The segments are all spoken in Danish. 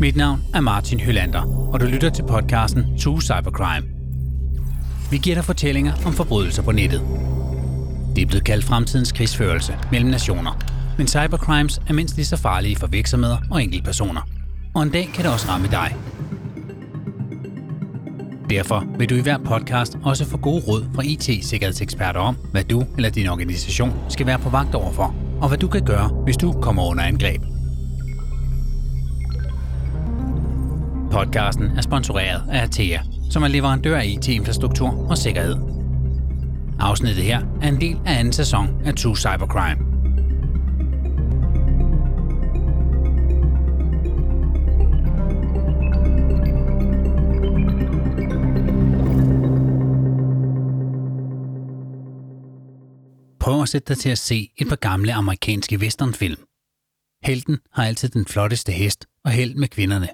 Mit navn er Martin Hylander, og du lytter til podcasten True Cybercrime. Vi giver dig fortællinger om forbrydelser på nettet. Det er blevet kaldt fremtidens krigsførelse mellem nationer, men cybercrimes er mindst lige så farlige for virksomheder og enkeltpersoner. Og en dag kan det også ramme dig. Derfor vil du i hver podcast også få gode råd fra IT-sikkerhedseksperter om, hvad du eller din organisation skal være på vagt overfor, og hvad du kan gøre, hvis du kommer under angreb. Podcasten er sponsoreret af Atea, som er leverandør af IT-infrastruktur og sikkerhed. Afsnittet her er en del af anden sæson af True Cybercrime. Prøv at sætte dig til at se et par gamle amerikanske westernfilm. Helten har altid den flotteste hest og held med kvinderne,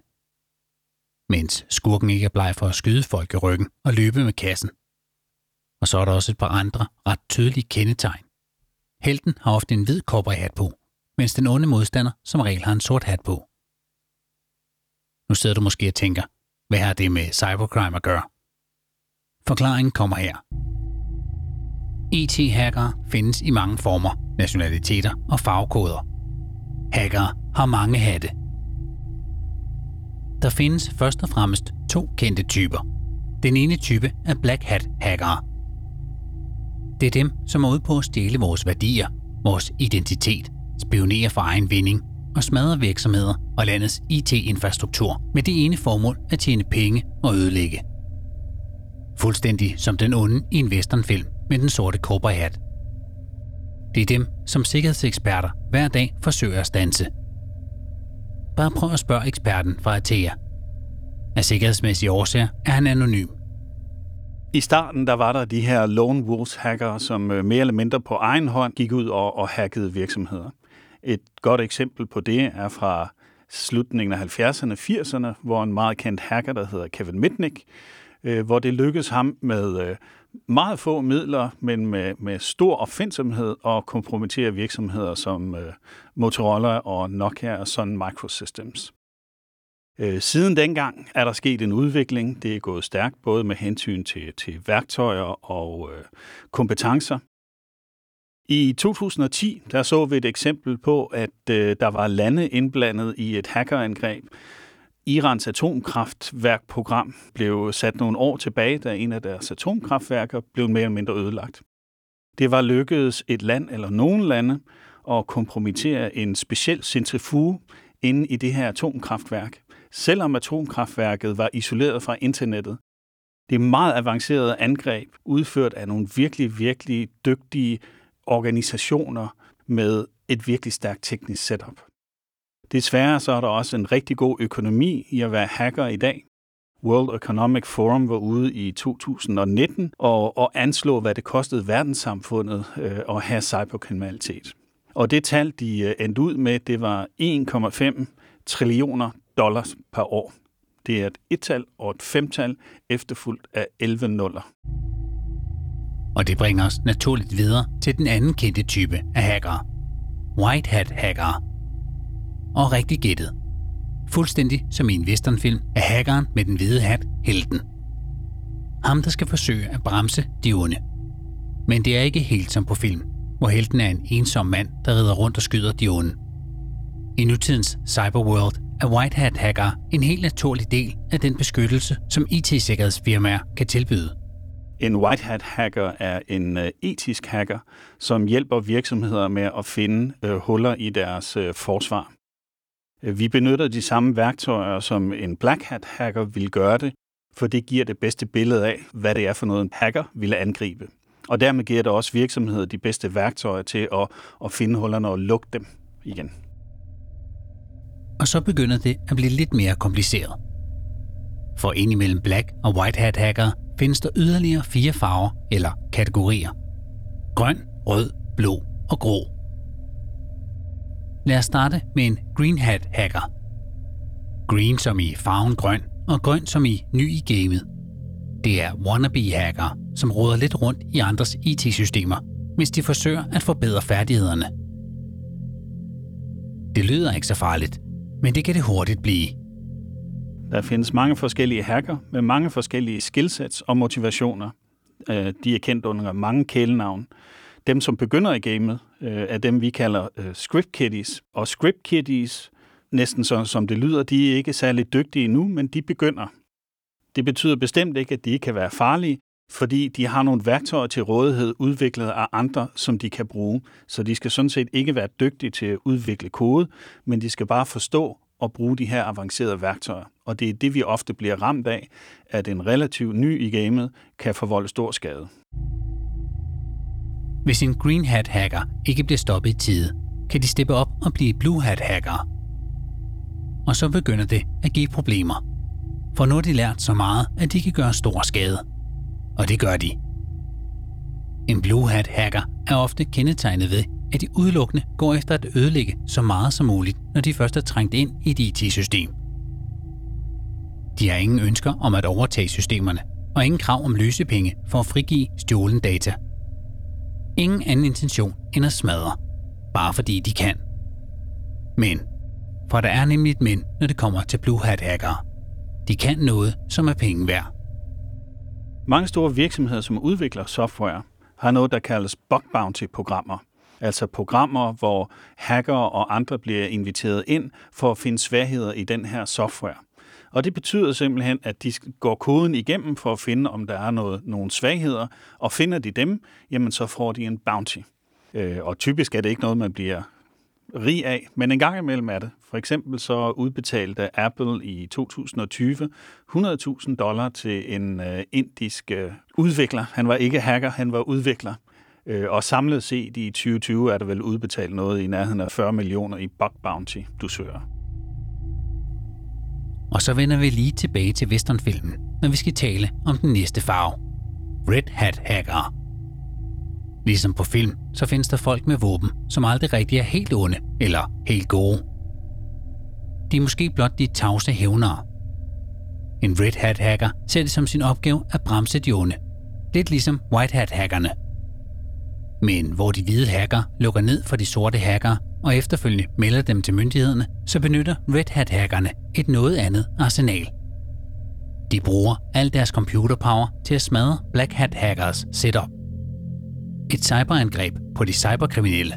mens skurken ikke er bleg for at skyde folk i ryggen og løbe med kassen. Og så er der også et par andre ret tydelige kendetegn. Helten har ofte en hvid cowboyhat på, mens den onde modstander som regel har en sort hat på. Nu sidder du måske og tænker, hvad har det med cybercrime at gøre? Forklaringen kommer her. IT-hackere findes i mange former, nationaliteter og farvekoder. Hackere har mange hatte. Der findes først og fremmest to kendte typer. Den ene type er black hat-hackere. Det er dem, som er ude på at stjæle vores værdier, vores identitet, spionere for egen vinding og smadre virksomheder og landets IT-infrastruktur med det ene formål at tjene penge og ødelægge. Fuldstændig som den onde i en westernfilm med den sorte cowboyhat. Det er dem, som sikkerhedseksperter hver dag forsøger at standse. Bare prøv at spørge eksperten fra Atea. Af sikkerhedsmæssige årsager er han anonym. I starten der var der de her lone wolf-hackere, som mere eller mindre på egen hånd gik ud og hackede virksomheder. Et godt eksempel på det er fra slutningen af 70'erne og 80'erne, hvor en meget kendt hacker, der hedder Kevin Mitnick, hvor det lykkedes ham med meget få midler, men med stor opfindsomhed og kompromittere virksomheder som Motorola og Nokia og Sun Microsystems. Siden dengang er der sket en udvikling. Det er gået stærkt både med hensyn til værktøjer og kompetencer. I 2010 der så vi et eksempel på, at der var lande indblandet i et hackerangreb. Irans atomkraftværkprogram blev sat nogle år tilbage, da en af deres atomkraftværker blev mere eller mindre ødelagt. Det var lykkedes et land eller nogle lande at kompromittere en speciel centrifuge inde i det her atomkraftværk, selvom atomkraftværket var isoleret fra internettet. Det er meget avancerede angreb, udført af nogle virkelig, virkelig dygtige organisationer med et virkelig stærkt teknisk setup. Desværre så er der også en rigtig god økonomi i at være hacker i dag. World Economic Forum var ude i 2019 og anslå, hvad det kostede verdenssamfundet at have cyberkriminalitet. Og det tal, de endte ud med, det var $1,5 trillion per år. Det er et ettal og et femtal efterfulgt af 11 nuller. Og det bringer os naturligt videre til den anden kendte type af hackere. White hat hackere. Og rigtig gættet. Fuldstændig som i en westernfilm er hackeren med den hvide hat helten. Ham, der skal forsøge at bremse de onde. Men det er ikke helt som på film, hvor helten er en ensom mand, der rider rundt og skyder de onde. I nutidens cyberworld er white hat hackere en helt naturlig del af den beskyttelse, som IT-sikkerhedsfirmaer kan tilbyde. En white hat hacker er en etisk hacker, som hjælper virksomheder med at finde huller i deres forsvar. Vi benytter de samme værktøjer, som en black hat hacker vil gøre det, for det giver det bedste billede af, hvad det er for noget, en hacker ville angribe. Og dermed giver det også virksomheder de bedste værktøjer til at finde hullerne og lukke dem igen. Og så begynder det at blive lidt mere kompliceret. For indimellem black og white hat hacker findes der yderligere 4 farver eller kategorier. Grøn, rød, blå og grå. Lad os starte med en green hat hacker. Green som i farven grøn, og grøn som i ny i gamet. Det er wannabe hacker, som roder lidt rundt i andres IT-systemer, hvis de forsøger at forbedre færdighederne. Det lyder ikke så farligt, men det kan det hurtigt blive. Der findes mange forskellige hacker med mange forskellige skillsets og motivationer. De er kendt under mange kælenavn. Dem, som begynder i gamet, er dem, vi kalder script kiddies. Og script kiddies, næsten så, som det lyder, de er ikke særlig dygtige endnu, men de begynder. Det betyder bestemt ikke, at de ikke kan være farlige, fordi de har nogle værktøjer til rådighed udviklet af andre, som de kan bruge. Så de skal sådan set ikke være dygtige til at udvikle kode, men de skal bare forstå og bruge de her avancerede værktøjer. Og det er det, vi ofte bliver ramt af, at en relativt ny i gamet kan forvolde stor skade. Hvis en green hat hacker ikke bliver stoppet i tide, kan de steppe op og blive blue hat hackere. Og så begynder det at give problemer. For nu har de lært så meget, at de kan gøre stor skade. Og det gør de. En blue hat hacker er ofte kendetegnet ved, at de udelukkende går efter at ødelægge så meget som muligt, når de først er trængt ind i et IT-system. De har ingen ønsker om at overtage systemerne, og ingen krav om løsepenge for at frigive stjålen data. Ingen anden intention end at smadre, bare fordi de kan. Men, for der er nemlig et men, når det kommer til blue hat hackere. De kan noget, som er penge værd. Mange store virksomheder, som udvikler software, har noget, der kaldes bug bounty-programmer. Altså programmer, hvor hackere og andre bliver inviteret ind for at finde svagheder i den her software. Og det betyder simpelthen, at de går koden igennem for at finde, om der er nogle svagheder, og finder de dem, jamen så får de en bounty. Og typisk er det ikke noget, man bliver rig af, men en gang imellem er det. For eksempel så udbetalte Apple i 2020 $100.000 til en indisk udvikler. Han var ikke hacker, han var udvikler. Og samlet set i 2020 er der vel udbetalt noget i nærheden af 40 millioner i bug bounty, du søger. Og så vender vi lige tilbage til westernfilmen, når vi skal tale om den næste farve. Red hat hackere. Ligesom på film, så findes der folk med våben, som aldrig rigtig er helt onde eller helt gode. De er måske blot de tavse hævnere. En red hat hacker ser det som sin opgave at bremse de onde. Lidt ligesom white hat hackerne. Men hvor de hvide hacker lukker ned for de sorte hacker og efterfølgende melder dem til myndighederne, så benytter Red Hat-hackerne et noget andet arsenal. De bruger al deres computerpower til at smadre Black Hat-hackers setup. Et cyberangreb på de cyberkriminelle.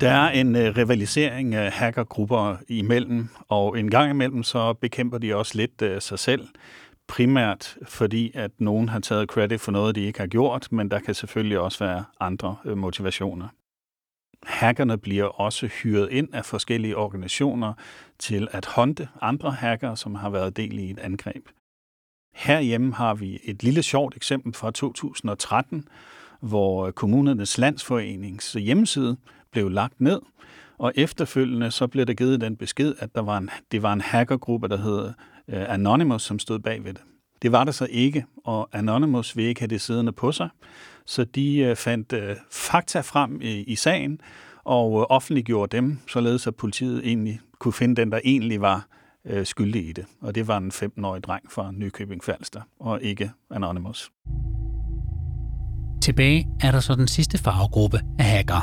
Der er en rivalisering af hackergrupper imellem, og en gang imellem så bekæmper de også lidt sig selv. Primært fordi, at nogen har taget credit for noget, de ikke har gjort, men der kan selvfølgelig også være andre motivationer. Hackerne bliver også hyret ind af forskellige organisationer til at håndte andre hackere, som har været del i et angreb. Herhjemme har vi et lille sjovt eksempel fra 2013, hvor Kommunernes Landsforenings hjemmeside blev lagt ned, og efterfølgende så blev der givet den besked, at det var en hackergruppe, der hed Anonymous, som stod bagved det. Det var der så ikke, og Anonymous ville ikke have det siddende på sig, så de fandt fakta frem i sagen og offentliggjorde dem, således at politiet egentlig kunne finde den, der egentlig var skyldig i det. Og det var en 15-årig dreng fra Nykøbing Falster, og ikke Anonymous. Tilbage er der så den sidste farvegruppe af hackere.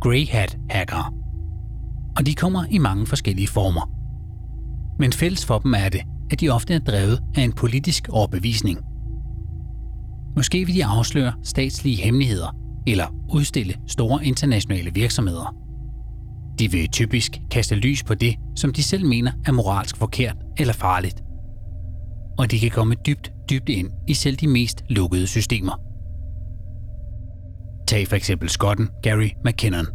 Grey Hat hackere. Og de kommer i mange forskellige former. Men fælles for dem er det, at de ofte er drevet af en politisk overbevisning. Måske vil de afsløre statslige hemmeligheder eller udstille store internationale virksomheder. De vil typisk kaste lys på det, som de selv mener er moralsk forkert eller farligt. Og de kan komme dybt, dybt ind i selv de mest lukkede systemer. Tag for eksempel skotten Gary McKinnon.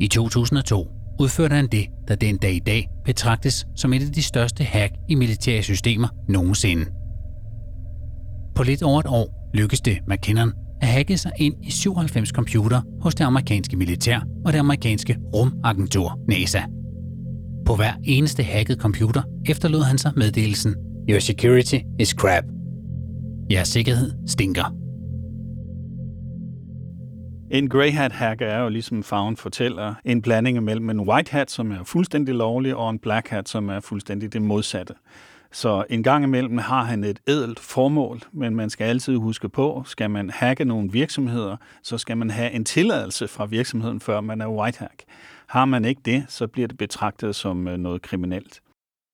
I 2002 udførte han det, der den dag i dag betragtes som et af de største hack i militære systemer nogensinde. På lidt over et år lykkedes det McKinnon at hacke sig ind i 97 computere hos det amerikanske militær og det amerikanske rumagentur NASA. På hver eneste hacket computer efterlod han sig meddelelsen: "Your security is crap." Jeres sikkerhed stinker. En grey hat hacker er jo, ligesom farven fortæller, en blanding mellem en white hat, som er fuldstændig lovlig, og en black hat, som er fuldstændig det modsatte. Så en gang imellem har han et ædelt formål, men man skal altid huske på, skal man hacke nogle virksomheder, så skal man have en tilladelse fra virksomheden, før man er white hack. Har man ikke det, så bliver det betragtet som noget kriminelt.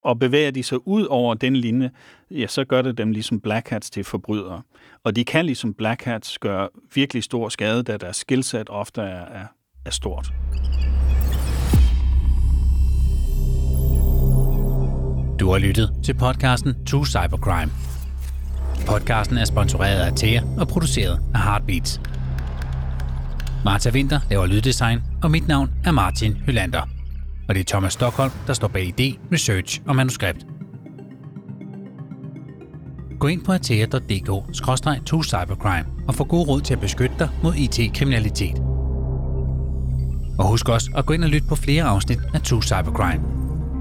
Og bevæger de sig ud over den linje, ja, så gør det dem ligesom black hats til forbrydere. Og de kan ligesom black hats gøre virkelig stor skade, da deres skillset ofte er stort. Du har lyttet til podcasten True Cybercrime. Podcasten er sponsoreret af Atea og produceret af Heartbeats. Martha Winter laver lyddesign, og mit navn er Martin Hylander. Og det er Thomas Stockholm, der står bag idé, research og manuskript. Gå ind på atea.dk/2cybercrime og få gode råd til at beskytte dig mod IT-kriminalitet. Og husk også at gå ind og lytte på flere afsnit af True Cybercrime.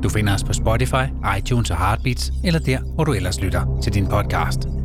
Du finder os på Spotify, iTunes og Heartbeats, eller der, hvor du ellers lytter til din podcast.